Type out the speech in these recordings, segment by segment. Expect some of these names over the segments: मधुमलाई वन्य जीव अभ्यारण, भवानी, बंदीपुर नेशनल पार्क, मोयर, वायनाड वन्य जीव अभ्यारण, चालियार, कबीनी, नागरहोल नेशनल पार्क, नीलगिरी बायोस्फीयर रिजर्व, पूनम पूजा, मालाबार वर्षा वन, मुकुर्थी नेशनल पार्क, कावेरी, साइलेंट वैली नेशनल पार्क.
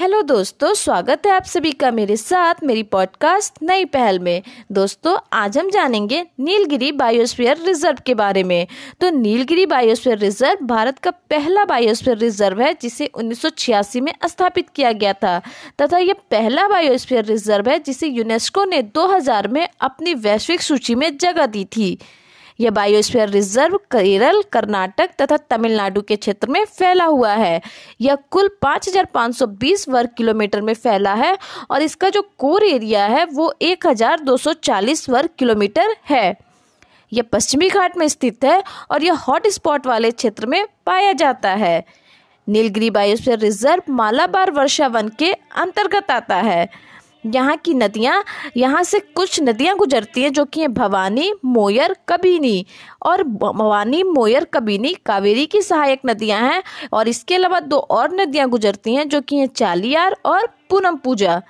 Hello दोस्तों, स्वागत है आप सभी का मेरे साथ मेरी पॉडकास्ट नई पहल में। दोस्तों आज हम जानेंगे नीलगिरी बायोस्फीयर रिजर्व के बारे में। तो नीलगिरी बायोस्फीयर रिजर्व भारत का पहला बायोस्फीयर रिजर्व है जिसे 1986 में स्थापित किया गया था तथा यह पहला बायोस्फीयर रिजर्व है जिसे यूनेस्को ने 2000 में अपनी वैश्विक सूची में जगह दी थी। यह बायोस्फीयर रिजर्व केरल, कर्नाटक तथा तमिलनाडु के क्षेत्र में फैला हुआ है। यह कुल 5,520 वर्ग किलोमीटर में फैला है और इसका जो कोर एरिया है वो 1,240 वर्ग किलोमीटर है। यह पश्चिमी घाट में स्थित है और यह हॉटस्पॉट वाले क्षेत्र में पाया जाता है। नीलगिरी बायोस्फीयर रिजर्व मालाबार वर्षा वन के अंतर्गत आता है। यहाँ से कुछ नदियाँ गुजरती हैं जो कि हैं भवानी, मोयर, कबीनी। और भवानी, मोयर, कबीनी कावेरी की सहायक नदियाँ हैं और इसके अलावा दो और नदियाँ गुजरती हैं जो कि हैं चालियार और पूनम पूजा।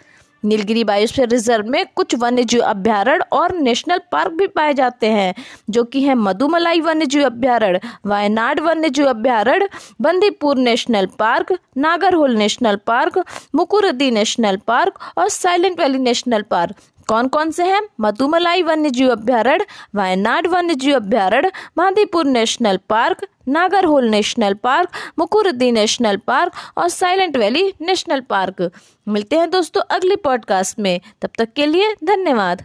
नीलगिरी बायोस्फीयर रिजर्व में कुछ वन्य जीव अभ्यारण और नेशनल पार्क भी पाए जाते हैं जो कि हैं मधुमलाई वन्य जीव अभ्यारण, वायनाड वन्य जीव अभ्यारण, बंदीपुर नेशनल पार्क, नागरहोल नेशनल पार्क, मुकुर्थी नेशनल पार्क और साइलेंट वैली नेशनल पार्क। कौन कौन से हैं? मधुमलाई वन्य जीव अभ्यारण, वायनाड वन्य जीव अभ्यारण, बंदीपुर नेशनल पार्क, नागरहोल नेशनल पार्क, मुकुर्थी नेशनल पार्क और साइलेंट वैली नेशनल पार्क। मिलते हैं दोस्तों अगली पॉडकास्ट में, तब तक के लिए धन्यवाद।